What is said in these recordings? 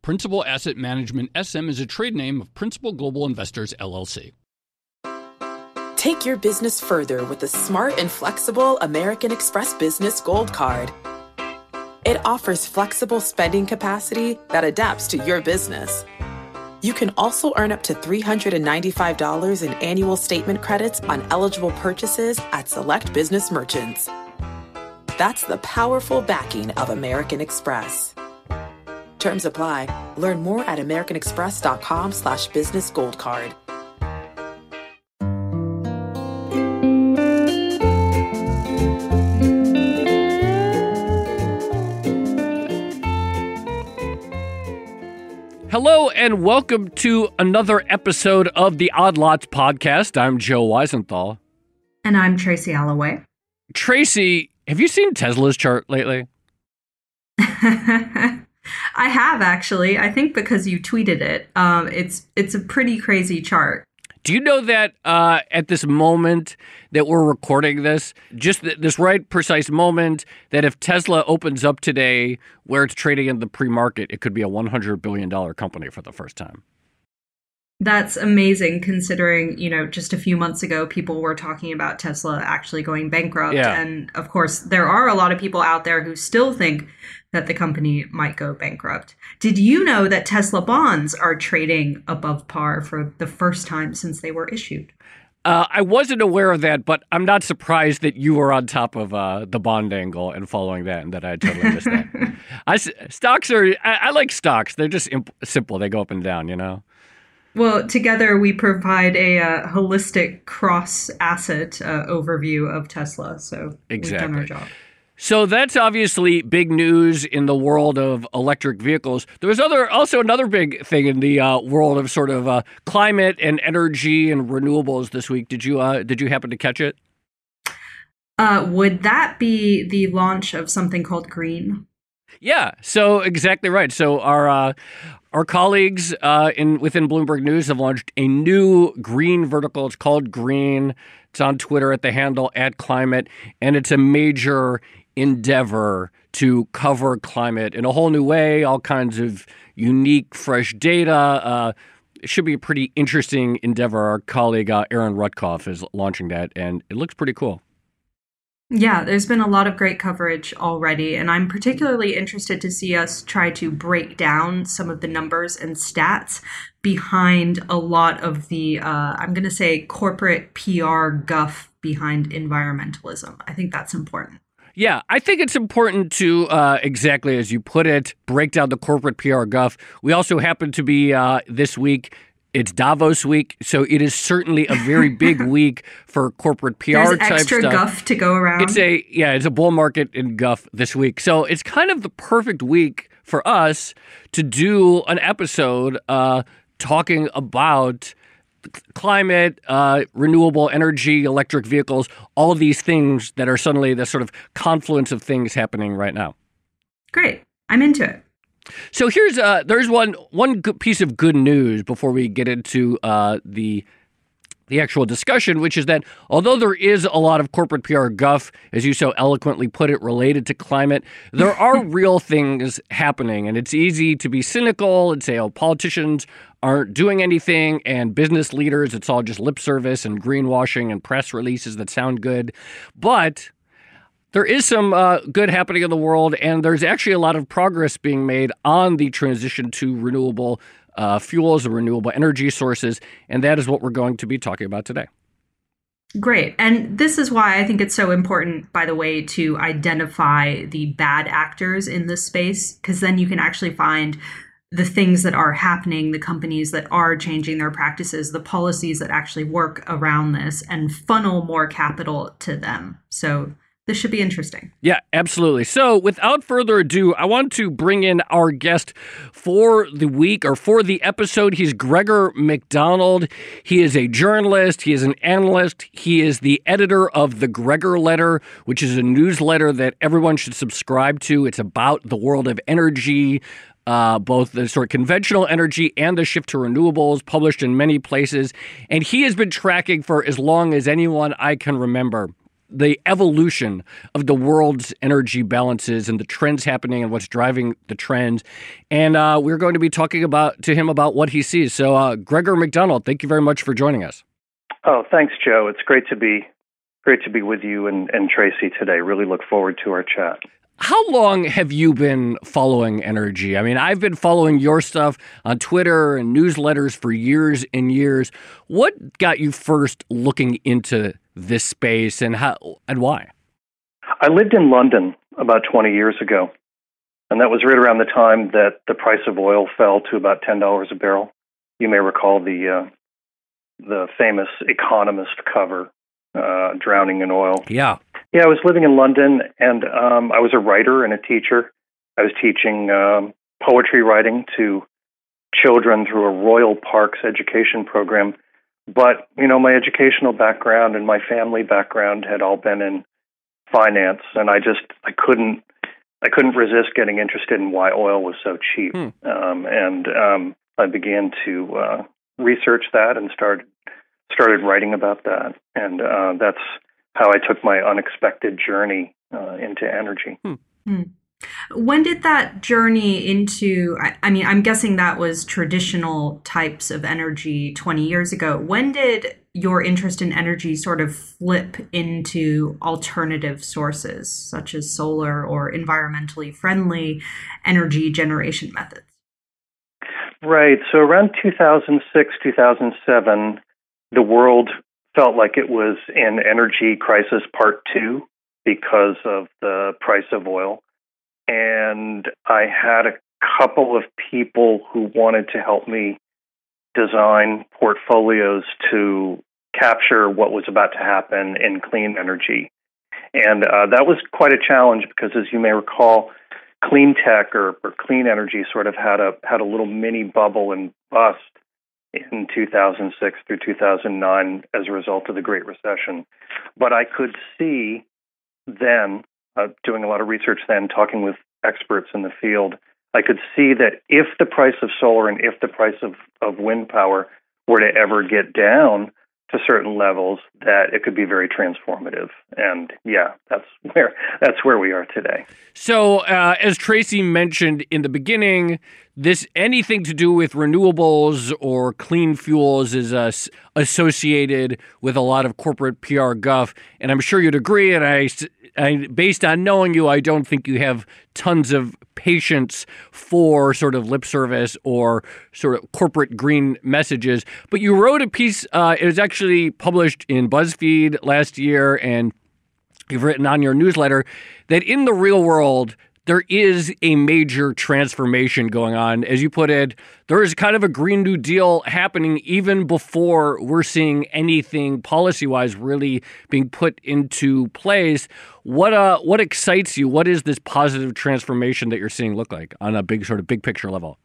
Principal Asset Management SM is a trade name of Principal Global Investors, LLC. Take your business further with the smart and flexible American Express Business Gold Card. It offers flexible spending capacity that adapts to your business. You can also earn up to $395 in annual statement credits on eligible purchases at select business merchants. That's the powerful backing of American Express. Terms apply. Learn more at americanexpress.com/businessgoldcard. Hello and welcome to another episode of the Odd Lots podcast. I'm Joe Weisenthal. And I'm Tracy Alloway. Tracy, have you seen Tesla's chart lately? I have, actually. I think because you tweeted it. It's a pretty crazy chart. Do you know that at this moment that we're recording this, just this right precise moment, that if Tesla opens up today where it's trading in the pre-market, it could be a $100 billion company for the first time? That's amazing, considering, you know, just a few months ago, people were talking about Tesla actually going bankrupt. Yeah. And of course, there are a lot of people out there who still think that the company might go bankrupt. Did you know that Tesla bonds are trading above par for the first time since they were issued? I wasn't aware of that, but I'm not surprised that you were on top of the bond angle and following that, and that I totally missed that. I like stocks. They're just simple. They go up and down, you know? Well, together we provide a holistic cross-asset overview of Tesla, so exactly. We've done our job. So that's obviously big news in the world of electric vehicles. There was another big thing in the world of sort of climate and energy and renewables this week. Did you happen to catch it? Would that be the launch of something called Green? Yeah, so exactly right. So our colleagues within Bloomberg News have launched a new green vertical. It's called Green. It's on Twitter at the handle @climate, and it's a major endeavor to cover climate in a whole new way, all kinds of unique, fresh data. It should be a pretty interesting endeavor. Our colleague Aaron Rutkoff is launching that, and it looks pretty cool. Yeah, there's been a lot of great coverage already, and I'm particularly interested to see us try to break down some of the numbers and stats behind a lot of the, I'm going to say, corporate PR guff behind environmentalism. I think that's important. Yeah, I think it's important to, exactly as you put it, break down the corporate PR guff. We also happen to be, this week, it's Davos week, so it is certainly a very big week for corporate PR type stuff. There's extra guff to go around. It's a bull market in guff this week. So it's kind of the perfect week for us to do an episode talking about climate, renewable energy, electric vehicles, all these things that are suddenly the sort of confluence of things happening right now. Great. I'm into it. So here's there's one good piece of good news before we get into the actual discussion, which is that although there is a lot of corporate PR guff, as you so eloquently put it, related to climate, there are real things happening. And it's easy to be cynical and say, oh, politicians aren't doing anything, and business leaders, it's all just lip service and greenwashing and press releases that sound good. But there is some good happening in the world, and there's actually a lot of progress being made on the transition to renewable fuels or renewable energy sources, and that is what we're going to be talking about today. Great. And this is why I think it's so important, by the way, to identify the bad actors in this space, because then you can actually find the things that are happening, the companies that are changing their practices, the policies that actually work around this, and funnel more capital to them. So This should be interesting. Yeah, absolutely. So without further ado, I want to bring in our guest for the week or for the episode. He's Gregor McDonald. He is a journalist. He is an analyst. He is the editor of The Gregor Letter, which is a newsletter that everyone should subscribe to. It's about the world of energy, both the sort of conventional energy and the shift to renewables, published in many places. And he has been tracking for as long as anyone I can remember the evolution of the world's energy balances and the trends happening and what's driving the trends. And we're going to be talking to him about what he sees. So, Gregor McDonald, thank you very much for joining us. Oh, thanks, Joe. It's great to be with you and Tracy today. Really look forward to our chat. How long have you been following energy? I mean, I've been following your stuff on Twitter and newsletters for years and years. What got you first looking into this space and how and why? I lived in London about 20 years ago, and that was right around the time that the price of oil fell to about $10 a barrel. You may recall the famous Economist cover, Drowning in Oil. Yeah. Yeah, I was living in London, and I was a writer and a teacher. I was teaching poetry writing to children through a Royal Parks education program. But, you know, my educational background and my family background had all been in finance, and I couldn't resist getting interested in why oil was so cheap. And I began to research that and started writing about that, and that's how I took my unexpected journey into energy. When did that journey into, I mean, I'm guessing that was traditional types of energy 20 years ago. When did your interest in energy sort of flip into alternative sources, such as solar or environmentally friendly energy generation methods? Right. So around 2006, 2007, the world felt like it was in energy crisis part two because of the price of oil. And I had a couple of people who wanted to help me design portfolios to capture what was about to happen in clean energy. And that was quite a challenge because, as you may recall, clean tech or clean energy sort of had a little mini bubble and bust in 2006 through 2009 as a result of the Great Recession. But I could see then, doing a lot of research then, talking with experts in the field, I could see that if the price of solar and if the price of wind power were to ever get down to certain levels, that it could be very transformative. And yeah, that's where we are today. So as Tracy mentioned in the beginning, this anything to do with renewables or clean fuels is associated with a lot of corporate PR guff. And I'm sure you'd agree, and I based on knowing you, I don't think you have tons of patience for sort of lip service or sort of corporate green messages. But you wrote a piece, it was actually published in BuzzFeed last year, and you've written on your newsletter that in the real world, there is a major transformation going on. As you put it, there is kind of a Green New Deal happening even before we're seeing anything policy-wise really being put into place. What excites you? What is this positive transformation that you're seeing look like on a big sort of big picture level?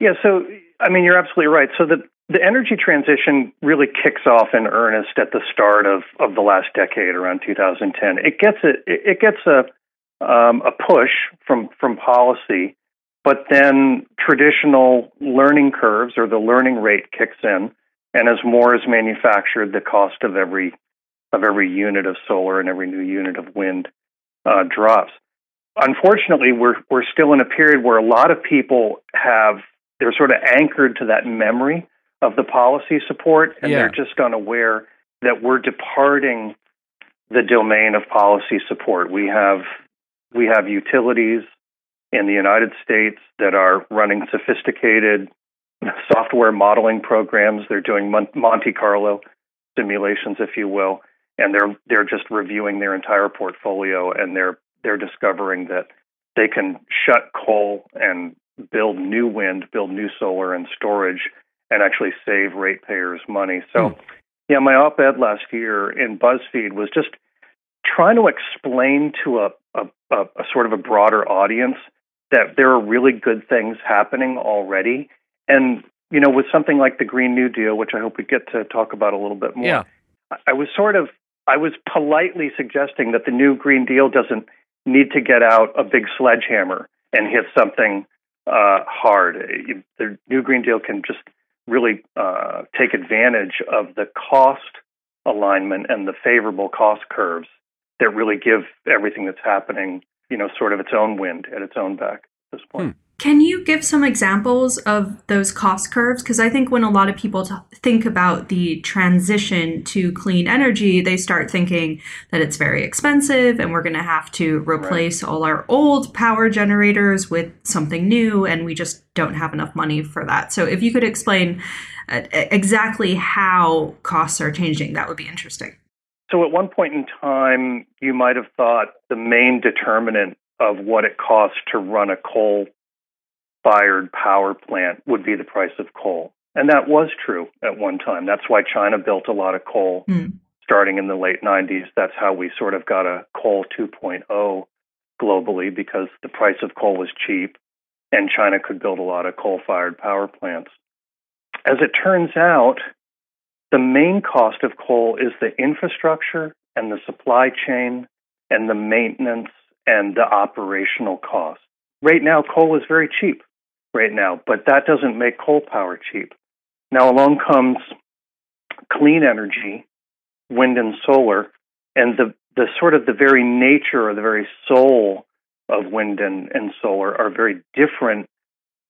Yeah, so, I mean, you're absolutely right. So the energy transition really kicks off in earnest at the start of the last decade, around 2010. It gets a push from policy, but then traditional learning curves or the learning rate kicks in, and as more is manufactured, the cost of every unit of solar and every new unit of wind drops. Unfortunately, we're still in a period where a lot of people they're sort of anchored to that memory of the policy support, and they're just unaware that we're departing the domain of policy support. We have utilities in the United States that are running sophisticated software modeling programs. They're doing Monte Carlo simulations, if you will, and they're just reviewing their entire portfolio, and they're discovering that they can shut coal and build new wind, build new solar and storage, and actually save ratepayers money. So, yeah, my op-ed last year in BuzzFeed was just trying to explain to a sort of a broader audience that there are really good things happening already. And, you know, with something like the Green New Deal, which I hope we get to talk about a little bit more, yeah. I was politely suggesting that the new Green Deal doesn't need to get out a big sledgehammer and hit something hard. The new Green Deal can just really take advantage of the cost alignment and the favorable cost curves that really give everything that's happening, you know, sort of its own wind at its own back at this point. Can you give some examples of those cost curves? Because I think when a lot of people think about the transition to clean energy, they start thinking that it's very expensive and we're going to have to replace all our old power generators with something new, and we just don't have enough money for that. So if you could explain exactly how costs are changing, that would be interesting. So at one point in time, you might have thought the main determinant of what it costs to run a coal-fired power plant would be the price of coal. And that was true at one time. That's why China built a lot of coal starting in the late 90s. That's how we sort of got a coal 2.0 globally, because the price of coal was cheap and China could build a lot of coal-fired power plants. As it turns out, the main cost of coal is the infrastructure and the supply chain and the maintenance and the operational cost. Right now, coal is very cheap right now, but that doesn't make coal power cheap. Now, along comes clean energy, wind and solar, and the sort of the very nature or the very soul of wind and solar are very different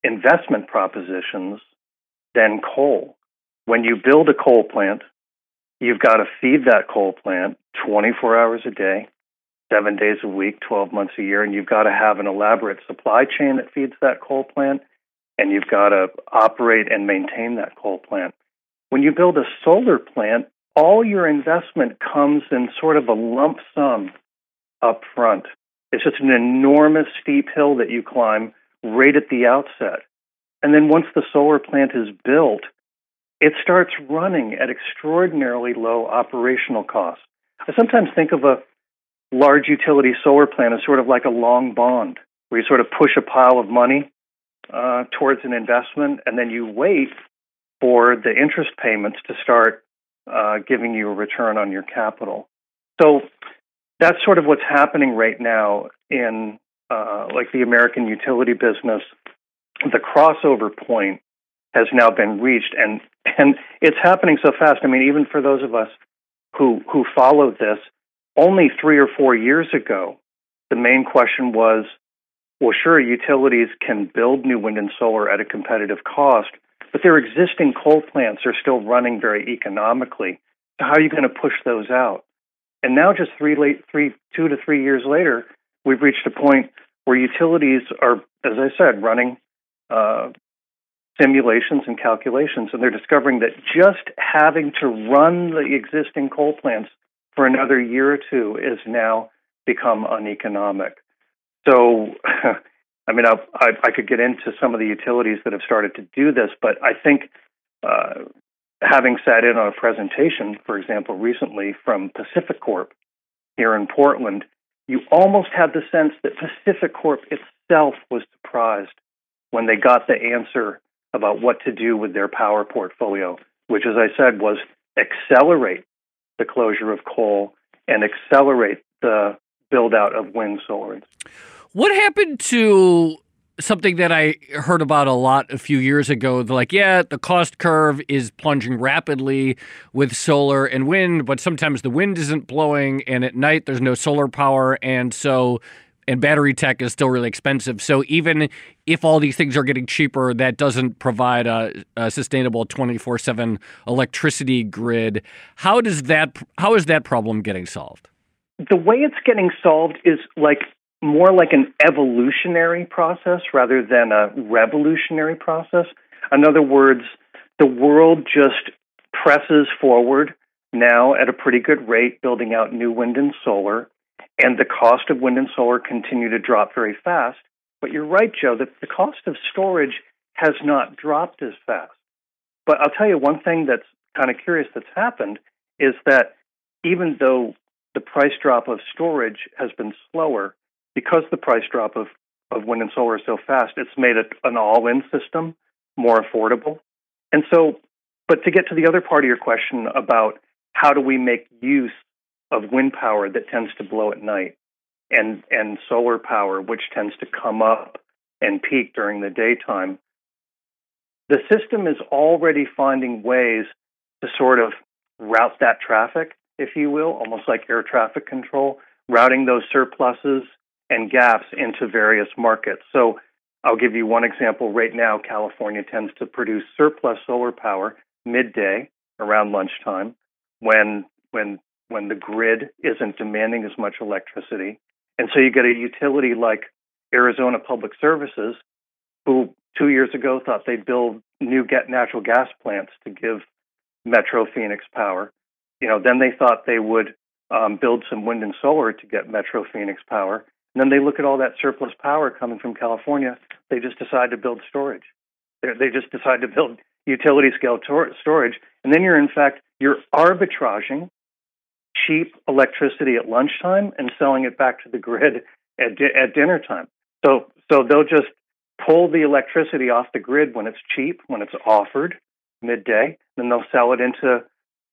investment propositions than coal. When you build a coal plant, you've got to feed that coal plant 24 hours a day, 7 days a week, 12 months a year, and you've got to have an elaborate supply chain that feeds that coal plant, and you've got to operate and maintain that coal plant. When you build a solar plant, all your investment comes in sort of a lump sum up front. It's just an enormous steep hill that you climb right at the outset. And then once the solar plant is built, it starts running at extraordinarily low operational costs. I sometimes think of a large utility solar plant as sort of like a long bond, where you sort of push a pile of money towards an investment, and then you wait for the interest payments to start giving you a return on your capital. So that's sort of what's happening right now in like the American utility business. The crossover point has now been reached, and it's happening so fast. I mean, even for those of us who follow this, only 3 or 4 years ago, the main question was, well, sure, utilities can build new wind and solar at a competitive cost, but their existing coal plants are still running very economically. So how are you going to push those out? And now just 2 to 3 years later, we've reached a point where utilities are, as I said, running simulations and calculations, and they're discovering that just having to run the existing coal plants for another year or two is now become uneconomic. So, I mean, I could get into some of the utilities that have started to do this, but I think having sat in on a presentation, for example, recently from Pacific Corp here in Portland, you almost had the sense that Pacific Corp itself was surprised when they got the answer about what to do with their power portfolio, which, as I said, was accelerate the closure of coal and accelerate the build-out of wind, solar. What happened to something that I heard about a lot a few years ago? Like, yeah, the cost curve is plunging rapidly with solar and wind, but sometimes the wind isn't blowing, and at night there's no solar power, and so... And battery tech is still really expensive. So even if all these things are getting cheaper, that doesn't provide a sustainable 24/7 electricity grid. How is that problem getting solved? The way it's getting solved is like more like an evolutionary process rather than a revolutionary process. In other words, the world just presses forward now at a pretty good rate, building out new wind and solar. And the cost of wind and solar continue to drop very fast. But you're right, Joe, that the cost of storage has not dropped as fast. But I'll tell you one thing that's kind of curious that's happened is that even though the price drop of storage has been slower because the price drop of wind and solar is so fast. It's made an all-in system more affordable. And so, but to get to the other part of your question about how do we make use of wind power that tends to blow at night and solar power, which tends to come up and peak during the daytime, the system is already finding ways to sort of route that traffic, if you will, almost like air traffic control, routing those surpluses and gaps into various markets. So I'll give you one example. Right now, California tends to produce surplus solar power midday around lunchtime when the grid isn't demanding as much electricity. And so you get a utility like Arizona Public Services, who 2 years ago thought they'd build new natural gas plants to give Metro Phoenix power. You know, then they thought they would build some wind and solar to get Metro Phoenix power. And then they look at all that surplus power coming from California. They just decide to build storage. They just decide to build utility-scale storage. And then you're arbitraging cheap electricity at lunchtime and selling it back to the grid at dinner time. So they'll just pull the electricity off the grid when it's cheap, when it's offered midday. Then they'll sell it into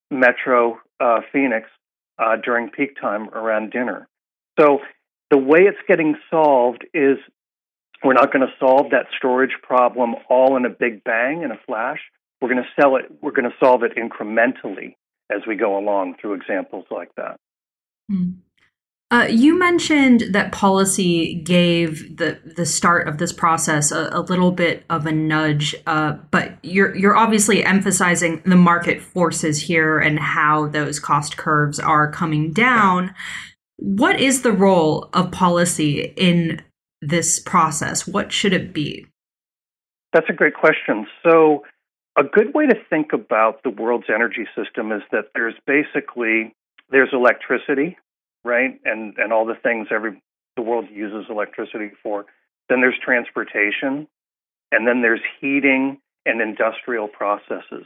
Metro Phoenix during peak time around dinner. So the way it's getting solved is we're not going to solve that storage problem all in a big bang, in a flash. We're going to sell it. We're going to solve it incrementally as we go along through examples like that. Mm. You mentioned that policy gave the start of this process a little bit of a nudge, but you're obviously emphasizing the market forces here and how those cost curves are coming down. What is the role of policy in this process? What should it be? That's a great question. So a good way to think about the world's energy system is that there's electricity, right? And all the things the world uses electricity for. Then there's transportation, and then there's heating and industrial processes.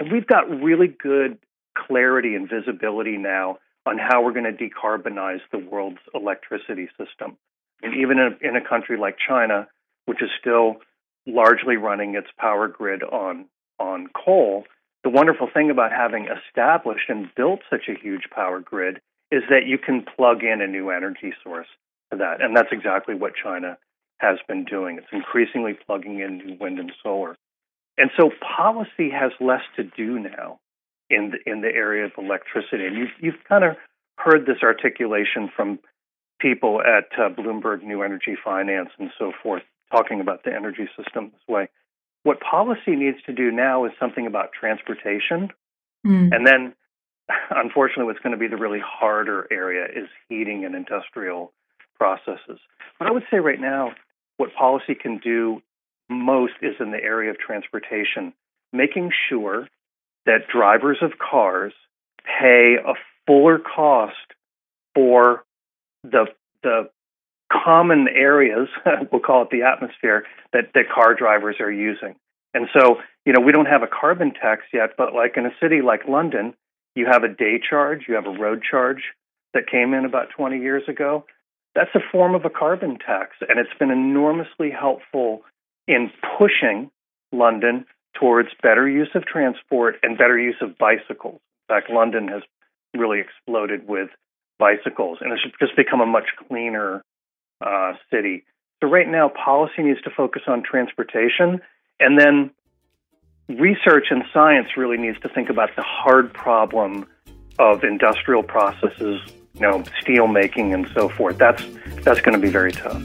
And we've got really good clarity and visibility now on how we're going to decarbonize the world's electricity system. And even in a country like China, which is still largely running its power grid on coal, the wonderful thing about having established and built such a huge power grid is that you can plug in a new energy source to that. And that's exactly what China has been doing. It's increasingly plugging in new wind and solar. And so policy has less to do now in the area of electricity. And you've kind of heard this articulation from people at Bloomberg New Energy Finance and so forth, talking about the energy system this way. What policy needs to do now is something about transportation. Mm. And then unfortunately, what's going to be the really harder area is heating and industrial processes. But I would say right now, what policy can do most is in the area of transportation, making sure that drivers of cars pay a fuller cost for the common areas, we'll call it the atmosphere, that car drivers are using. And so, you know, we don't have a carbon tax yet, but like in a city like London, you have a day charge, you have a road charge that came in about 20 years ago. That's a form of a carbon tax, and it's been enormously helpful in pushing London towards better use of transport and better use of bicycles. In fact, London has really exploded with bicycles, and it's just become a much cleaner city. So right now, policy needs to focus on transportation, and then research and science really needs to think about the hard problem of industrial processes, you know, steel making and so forth. That's going to be very tough.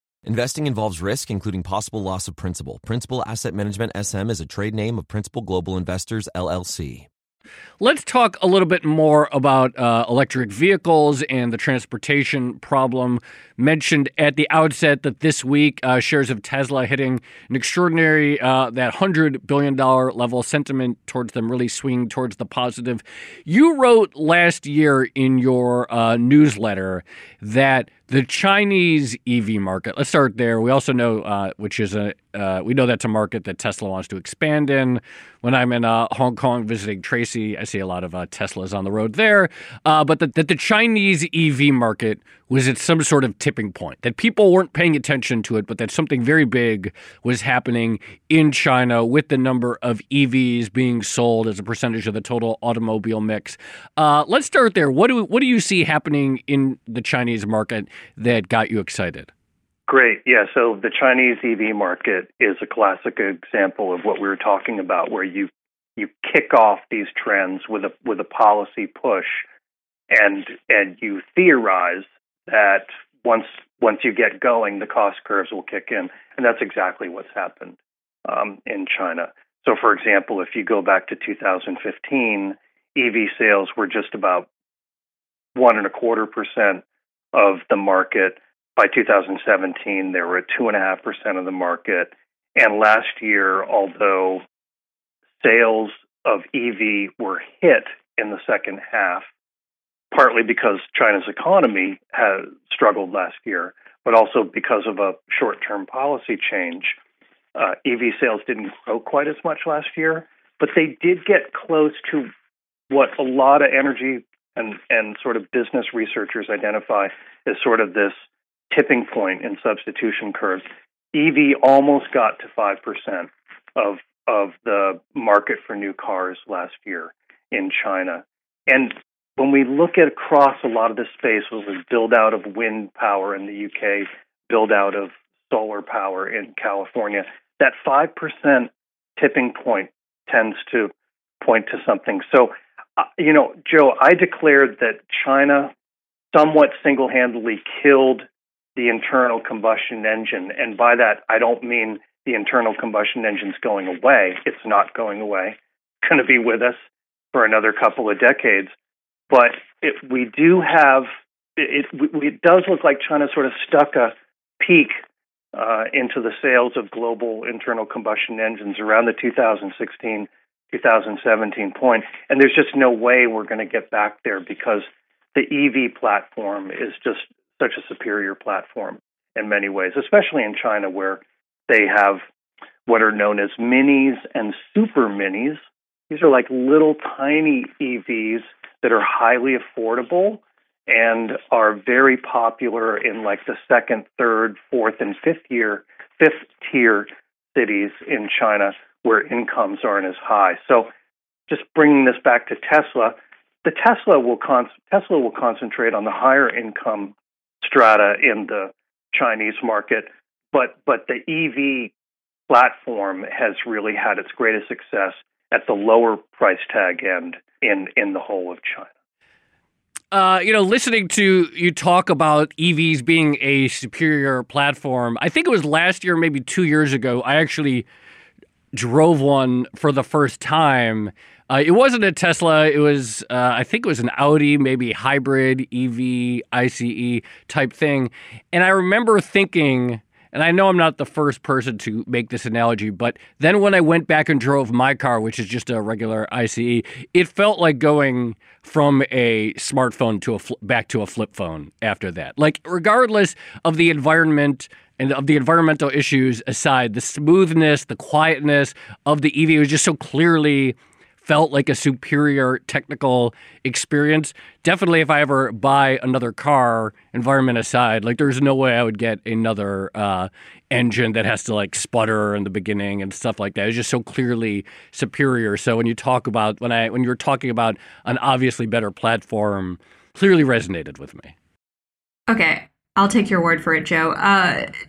Investing involves risk, including possible loss of principal. Principal Asset Management SM is a trade name of Principal Global Investors, LLC. Let's talk a little bit more about electric vehicles and the transportation problem. Mentioned at the outset that this week, shares of Tesla hitting an extraordinary, that $100 billion level. Sentiment towards them really swinging towards the positive. You wrote last year in your newsletter that the Chinese EV market, let's start there. We also know, we know that's a market that Tesla wants to expand in. When I'm in Hong Kong visiting Tracy, I see a lot of Teslas on the road there. But that the Chinese EV market was at some sort of tipping point, that people weren't paying attention to it, but that something very big was happening in China with the number of EVs being sold as a percentage of the total automobile mix. Let's start there. What do you see happening in the Chinese market that got you excited? Great. Yeah. So the Chinese EV market is a classic example of what we were talking about, where you kick off these trends with a policy push, and you theorize that once you get going, the cost curves will kick in. And that's exactly what's happened in China. So, for example, if you go back to 2015, EV sales were just about 1.25% of the market. By 2017, they were at 2.5% of the market. And last year, although sales of EV were hit in the second half, partly because China's economy has struggled last year, but also because of a short-term policy change. EV sales didn't grow quite as much last year, but they did get close to what a lot of energy and sort of business researchers identify as sort of this tipping point in substitution curves. EV almost got to 5% of the market for new cars last year in China. And when we look at across a lot of the space, was the build out of wind power in the UK, build out of solar power in California, that 5% tipping point tends to point to something. So, Joe, I declared that China somewhat single-handedly killed the internal combustion engine. And by that, I don't mean the internal combustion engine's going away. It's not going away. It's going to be with us for another couple of decades. But it does look like China sort of stuck a peak into the sales of global internal combustion engines around the 2016, 2017 point. And there's just no way we're going to get back there because the EV platform is just such a superior platform in many ways, especially in China, where they have what are known as minis and super minis. These are like little tiny EVs that are highly affordable and are very popular in like the second, third, fourth, and fifth tier cities in China where incomes aren't as high. So, just bringing this back to Tesla, the Tesla will concentrate on the higher income strata in the Chinese market, but the EV platform has really had its greatest success at the lower price tag end in the whole of China. Listening to you talk about EVs being a superior platform, I think it was last year, maybe 2 years ago, I actually drove one for the first time. It wasn't a Tesla. It was, I think it was an Audi, maybe hybrid EV, ICE type thing. And I remember thinking, and I know I'm not the first person to make this analogy, but then when I went back and drove my car, which is just a regular ICE, it felt like going from a smartphone to back to a flip phone after that. Like, regardless of the environment and of the environmental issues aside, the smoothness, the quietness of the EV was just so clearly felt like a superior technical experience. Definitely, if I ever buy another car, environment aside, like there's no way I would get another engine that has to like sputter in the beginning and stuff like that. It's just so clearly superior. So when you talk about when you were talking about an obviously better platform, clearly resonated with me. Okay, I'll take your word for it, Joe.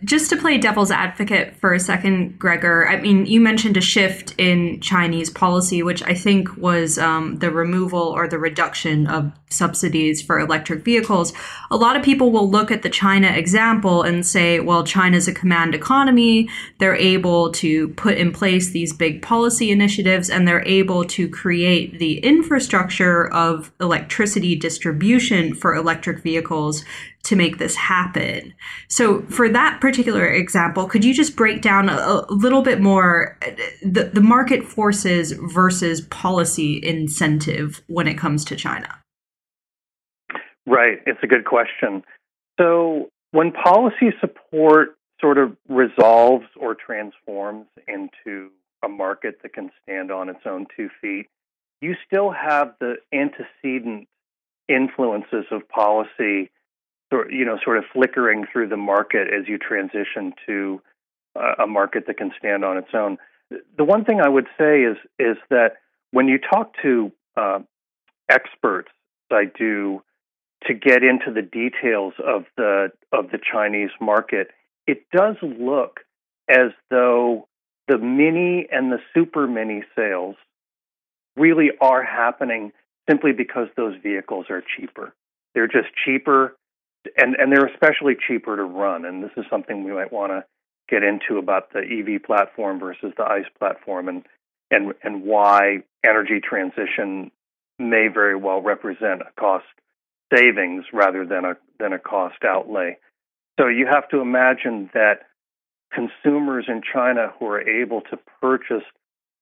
Just to play devil's advocate for a second, Gregor, I mean, you mentioned a shift in Chinese policy, which I think was the removal or the reduction of subsidies for electric vehicles. A lot of people will look at the China example and say, well, China's a command economy. They're able to put in place these big policy initiatives, and they're able to create the infrastructure of electricity distribution for electric vehicles to make this happen. So for that particular example, could you just break down a little bit more the market forces versus policy incentive when it comes to China? Right. It's a good question. So when policy support sort of resolves or transforms into a market that can stand on its own two feet, you still have the antecedent influences of policy, you know, sort of flickering through the market as you transition to a market that can stand on its own. The one thing I would say is that when you talk to experts, as I do, to get into the details of the Chinese market, it does look as though the mini and the super mini sales really are happening simply because those vehicles are cheaper. They're just cheaper. And they're especially cheaper to run. And this is something we might want to get into about the EV platform versus the ICE platform and why energy transition may very well represent a cost savings rather than a cost outlay. So you have to imagine that consumers in China who are able to purchase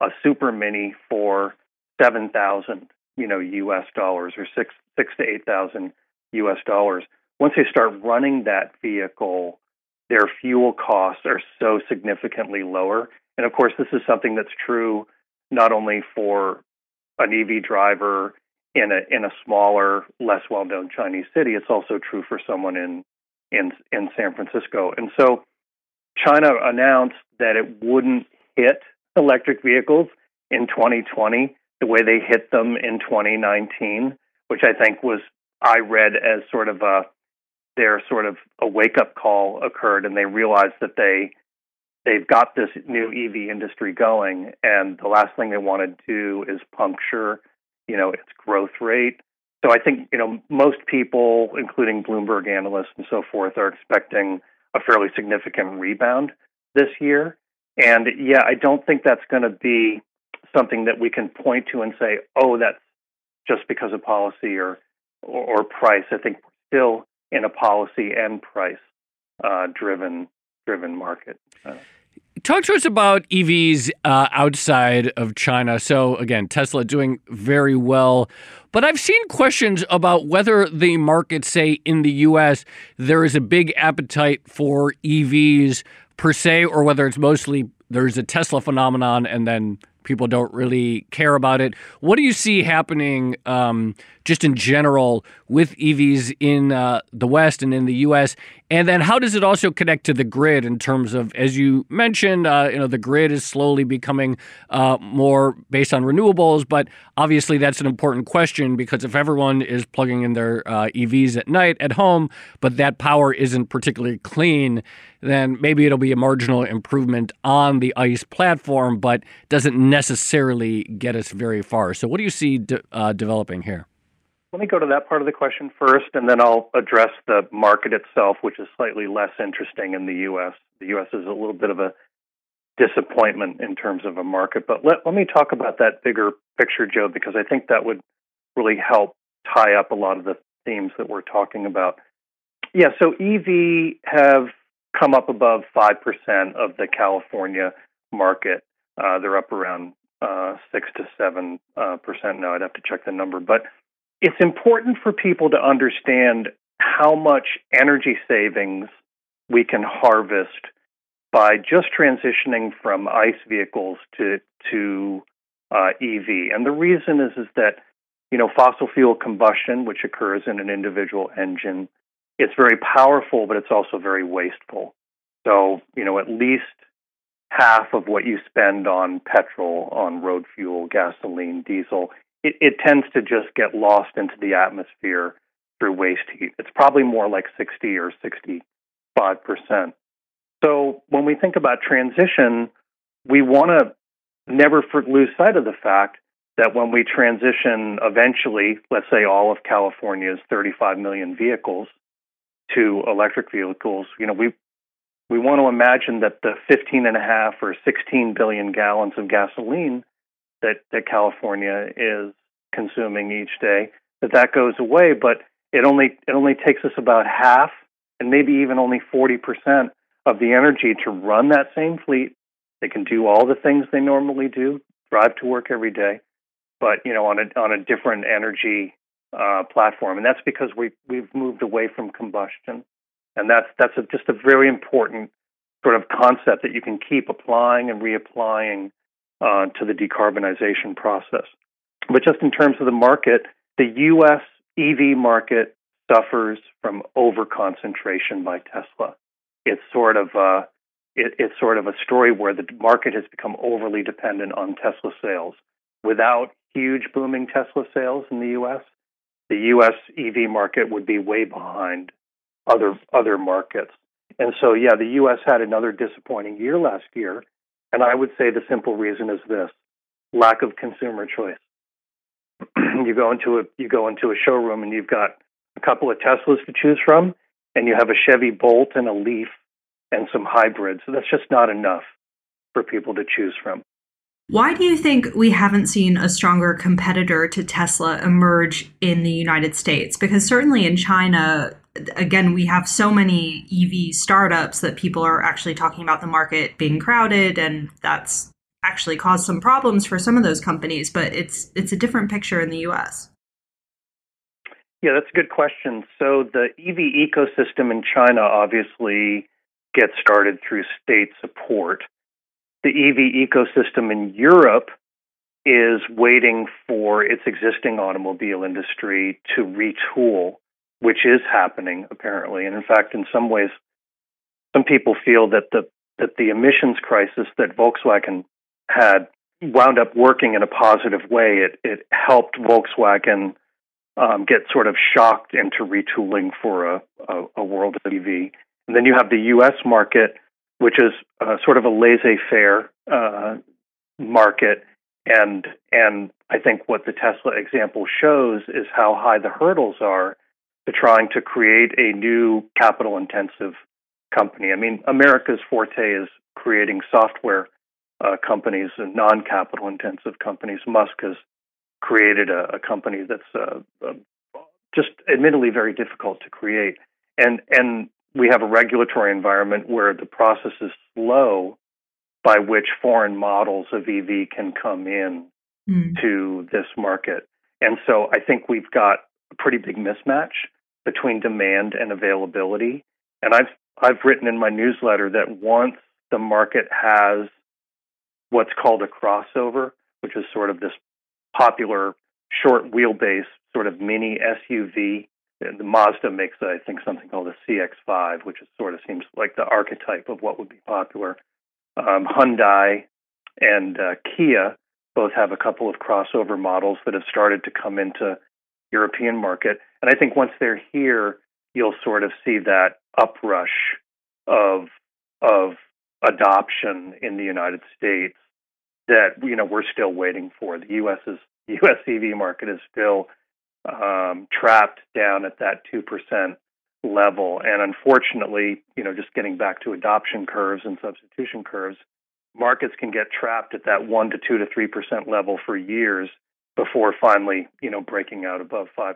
a super mini for $7,000, you know, US dollars or six to $8,000 US dollars. Once they start running that vehicle, their fuel costs are so significantly lower. And of course, this is something that's true not only for an EV driver in a smaller, less well-known Chinese city, it's also true for someone in San Francisco. And so China announced that it wouldn't hit electric vehicles in 2020 the way they hit them in 2019, which I think was, I read as sort of a wake-up call occurred, and they realized that they've got this new EV industry going, and the last thing they want to do is puncture, you know, its growth rate. So I think, you know, most people, including Bloomberg analysts and so forth, are expecting a fairly significant rebound this year. And yeah, I don't think that's going to be something that we can point to and say, oh, that's just because of policy or price. I think we're still in a policy and price-driven market. Talk to us about EVs outside of China. So again, Tesla doing very well, but I've seen questions about whether the market, say in the U.S., there is a big appetite for EVs per se, or whether it's mostly there's a Tesla phenomenon and then people don't really care about it. What do you see happening just in general with EVs in the West and in the U.S.? And then how does it also connect to the grid in terms of, as you mentioned, the grid is slowly becoming more based on renewables. But obviously, that's an important question because if everyone is plugging in their EVs at night at home, but that power isn't particularly clean, then maybe it'll be a marginal improvement on the ICE platform, but doesn't necessarily get us very far. So what do you see developing here? Let me go to that part of the question first, and then I'll address the market itself, which is slightly less interesting in the U.S. The U.S. is a little bit of a disappointment in terms of a market. But let me talk about that bigger picture, Joe, because I think that would really help tie up a lot of the themes that we're talking about. Yeah, so EV have come up above 5% of the California market. They're up around 6 to 7% now. I'd have to check the number. But it's important for people to understand how much energy savings we can harvest by just transitioning from ICE vehicles to EV. And the reason is that, you know, fossil fuel combustion, which occurs in an individual engine, it's very powerful, but it's also very wasteful. So, you know, at least half of what you spend on petrol, on road fuel, gasoline, diesel, it tends to just get lost into the atmosphere through waste heat. It's probably more like 60 or 65%. So when we think about transition, we want to never lose sight of the fact that when we transition eventually, let's say all of California's 35 million vehicles to electric vehicles, you know, we want to imagine that the 15.5 or 16 billion gallons of gasoline that California is consuming each day, that goes away, but it only takes us about half and maybe even only 40% of the energy to run that same fleet. They can do all the things they normally do, drive to work every day, but you know, on a different energy platform, and that's because we've moved away from combustion, and that's just a very important sort of concept that you can keep applying and reapplying to the decarbonization process. But just in terms of the market, the U.S. EV market suffers from overconcentration by Tesla. It's sort of a story where the market has become overly dependent on Tesla sales. Without huge booming Tesla sales in the U.S. EV market would be way behind other markets. And so, yeah, the U.S. had another disappointing year last year, and I would say the simple reason is this: lack of consumer choice. You go into a showroom and you've got a couple of Teslas to choose from, and you have a Chevy Bolt and a Leaf and some hybrids. So that's just not enough for people to choose from. Why do you think we haven't seen a stronger competitor to Tesla emerge in the United States? Because certainly in China, again, we have so many EV startups that people are actually talking about the market being crowded, and that's actually caused some problems for some of those companies, but it's a different picture in the U.S. Yeah, that's a good question. So the EV ecosystem in China obviously gets started through state support. The EV ecosystem in Europe is waiting for its existing automobile industry to retool, which is happening apparently. And in fact, in some ways, some people feel that the emissions crisis that Volkswagen had wound up working in a positive way. It helped Volkswagen get sort of shocked into retooling for a world of EV. And then you have the U.S. market, which is sort of a laissez-faire market. And I think what the Tesla example shows is how high the hurdles are to trying to create a new capital-intensive company. I mean, America's forte is creating software companies and non-capital-intensive companies. Musk has created a company that's just admittedly very difficult to create. And we have a regulatory environment where the process is slow by which foreign models of EV can come in to this market. And so I think we've got a pretty big mismatch between demand and availability. And I've written in my newsletter that once the market has what's called a crossover, which is sort of this popular short wheelbase sort of mini SUV, the Mazda makes, I think, something called a CX-5, which is sort of seems like the archetype of what would be popular. Hyundai and Kia both have a couple of crossover models that have started to come into European market. And I think once they're here, you'll sort of see that uprush of adoption in the United States that, you know, we're still waiting for. The U.S. EV market is still trapped down at that 2% level. And unfortunately, you know, just getting back to adoption curves and substitution curves, markets can get trapped at that 1 to 2 to 3% level for years before finally, you know, breaking out above 5%.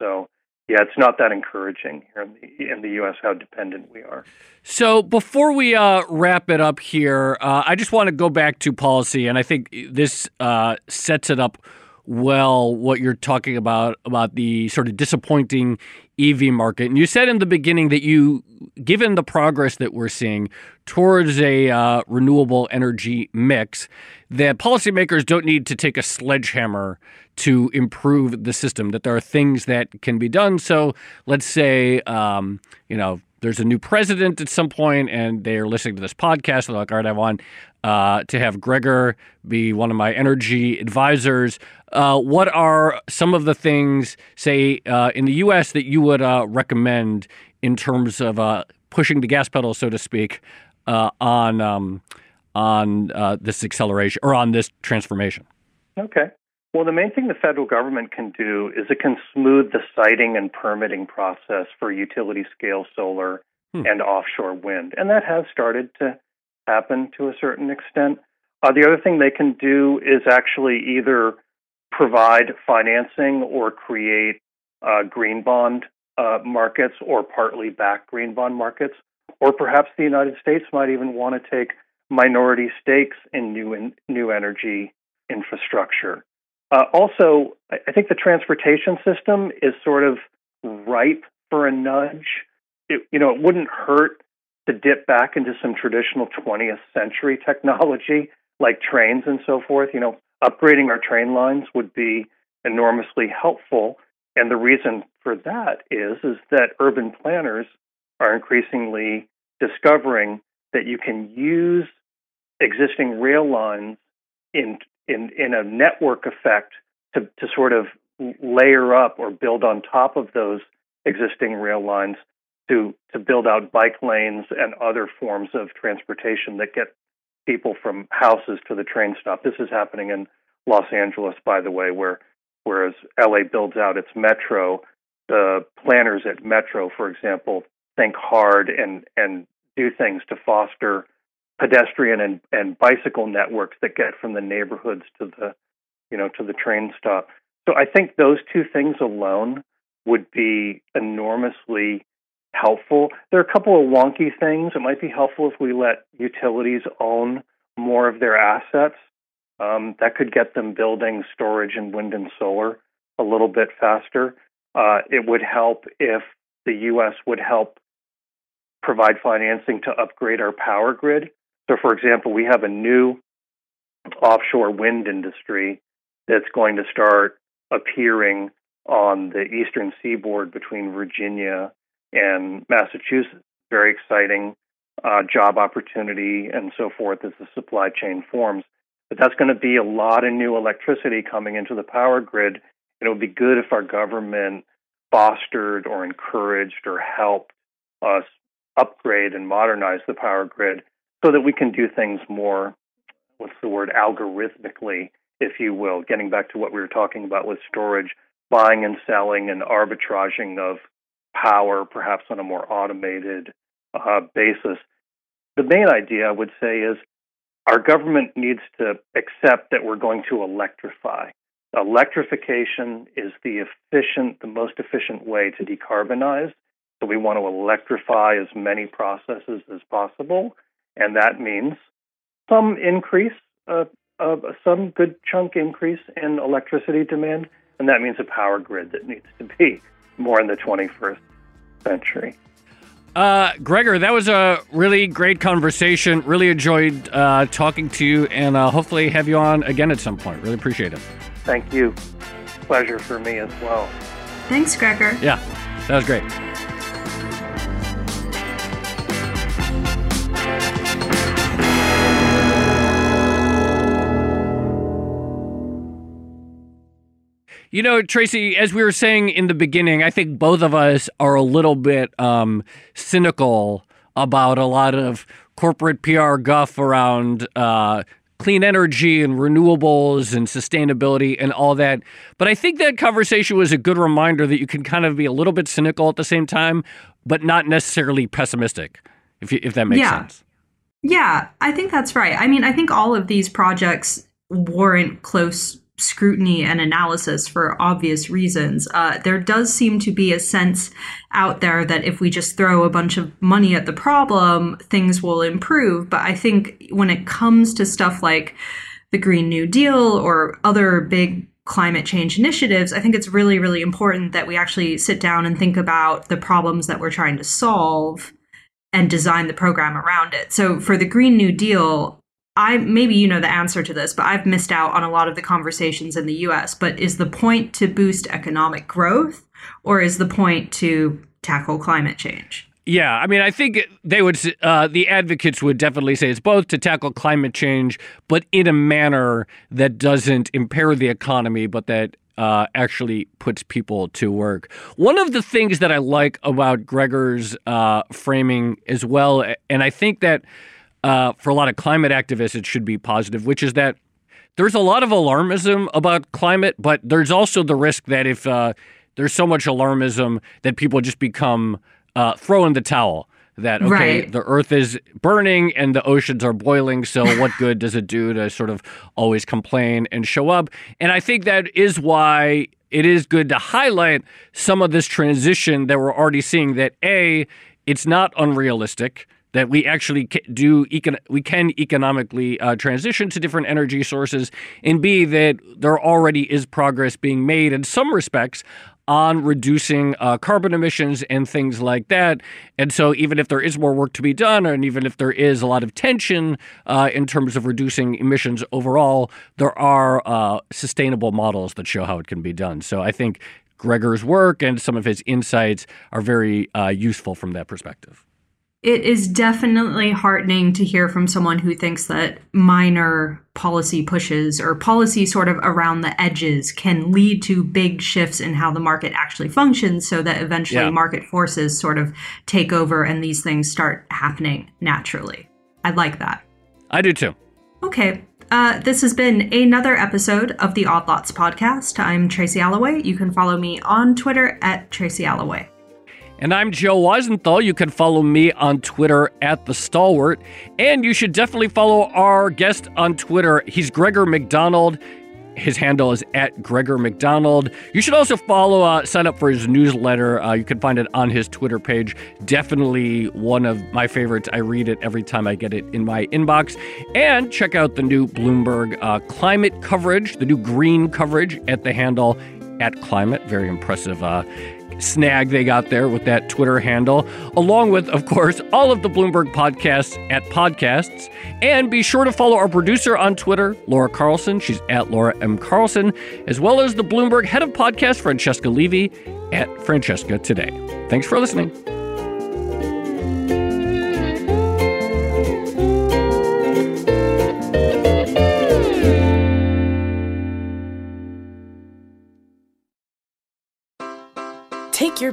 So yeah, it's not that encouraging here in the U.S. how dependent we are. So before we wrap it up here, I just want to go back to policy, and I think this sets it up well, what you're talking about the sort of disappointing EV market. And you said in the beginning that you, given the progress that we're seeing towards a renewable energy mix, that policymakers don't need to take a sledgehammer to improve the system, that there are things that can be done. So let's say, there's a new president at some point and they're listening to this podcast. They're like, all right, I want to have Gregor be one of my energy advisors. What are some of the things, say, in the U.S. that you would recommend in terms of pushing the gas pedal, so to speak, on this acceleration or on this transformation? Okay. Well, the main thing the federal government can do is it can smooth the siting and permitting process for utility-scale solar and offshore wind. And that has started to happen to a certain extent. The other thing they can do is actually either provide financing or create green bond markets or partly back green bond markets. Or perhaps the United States might even want to take minority stakes in new energy infrastructure. Also, I think the transportation system is sort of ripe for a nudge. It wouldn't hurt to dip back into some traditional 20th century technology like trains and so forth. Upgrading our train lines would be enormously helpful. And the reason for that is that urban planners are increasingly discovering that you can use existing rail lines in a network effect to sort of layer up or build on top of those existing rail lines to build out bike lanes and other forms of transportation that get people from houses to the train stop. This is happening in Los Angeles, by the way, whereas LA builds out its metro, the planners at Metro, for example, think hard and do things to foster pedestrian and bicycle networks that get from the neighborhoods to the train stop. So I think those two things alone would be enormously helpful. There are a couple of wonky things. It might be helpful if we let utilities own more of their assets. That could get them building storage and wind and solar a little bit faster. It would help if the U.S. would help provide financing to upgrade our power grid. So, for example, we have a new offshore wind industry that's going to start appearing on the eastern seaboard between Virginia and Massachusetts. Very exciting job opportunity and so forth as the supply chain forms. But that's going to be a lot of new electricity coming into the power grid. It would be good if our government fostered or encouraged or helped us upgrade and modernize the power grid so that we can do things more, algorithmically, if you will, getting back to what we were talking about with storage, buying and selling and arbitraging of power, perhaps on a more automated basis. The main idea, I would say, is our government needs to accept that we're going to electrify. Electrification is the most efficient way to decarbonize. So we want to electrify as many processes as possible, and that means some increase, some good chunk increase in electricity demand, and that means a power grid that needs to be more in the 21st century. Gregor, that was a really great conversation. Really enjoyed talking to you, and hopefully have you on again at some point. Really appreciate it. Thank you. Pleasure for me as well. Thanks, Gregor. Yeah, that was great. Tracy, as we were saying in the beginning, I think both of us are a little bit cynical about a lot of corporate PR guff around clean energy and renewables and sustainability and all that. But I think that conversation was a good reminder that you can kind of be a little bit cynical at the same time, but not necessarily pessimistic, if that makes sense. Yeah, I think that's right. I mean, I think all of these projects warrant close scrutiny and analysis for obvious reasons. There does seem to be a sense out there that if we just throw a bunch of money at the problem, things will improve. But I think when it comes to stuff like the Green New Deal or other big climate change initiatives, I think it's really, really important that we actually sit down and think about the problems that we're trying to solve and design the program around it. So for the Green New Deal, maybe you know the answer to this, but I've missed out on a lot of the conversations in the U.S. But is the point to boost economic growth, or is the point to tackle climate change? Yeah, I mean, I think they would. The advocates would definitely say it's both to tackle climate change, but in a manner that doesn't impair the economy, but that actually puts people to work. One of the things that I like about Gregor's framing as well, and I think that for a lot of climate activists, it should be positive, which is that there's a lot of alarmism about climate, but there's also the risk that if there's so much alarmism that people just become throw in the towel that, the earth is burning and the oceans are boiling, so what good does it do to sort of always complain and show up? And I think that is why it is good to highlight some of this transition that we're already seeing, that A, it's not unrealistic, that we actually can economically transition to different energy sources, and B, that there already is progress being made in some respects on reducing carbon emissions and things like that. And so even if there is more work to be done, and even if there is a lot of tension in terms of reducing emissions overall, there are sustainable models that show how it can be done. So I think Gregor's work and some of his insights are very useful from that perspective. It is definitely heartening to hear from someone who thinks that minor policy pushes or policy sort of around the edges can lead to big shifts in how the market actually functions, so that eventually market forces sort of take over and these things start happening naturally. I like that. I do too. Okay. This has been another episode of the Odd Lots podcast. I'm Tracy Alloway. You can follow me on Twitter at Tracy Alloway. And I'm Joe Weisenthal. You can follow me on Twitter at The Stalwart. And you should definitely follow our guest on Twitter. He's Gregor McDonald. His handle is at Gregor McDonald. You should also sign up for his newsletter. You can find it on his Twitter page. Definitely one of my favorites. I read it every time I get it in my inbox. And check out the new Bloomberg climate coverage, the new green coverage at the handle at climate. Very impressive snag they got there with that Twitter handle, along with, of course, all of the Bloomberg podcasts at podcasts. And be sure to follow our producer on Twitter, Laura Carlson. She's at Laura M. Carlson, as well as the Bloomberg head of podcast, Francesca Levy, at Francesca Today. Thanks for listening. Take your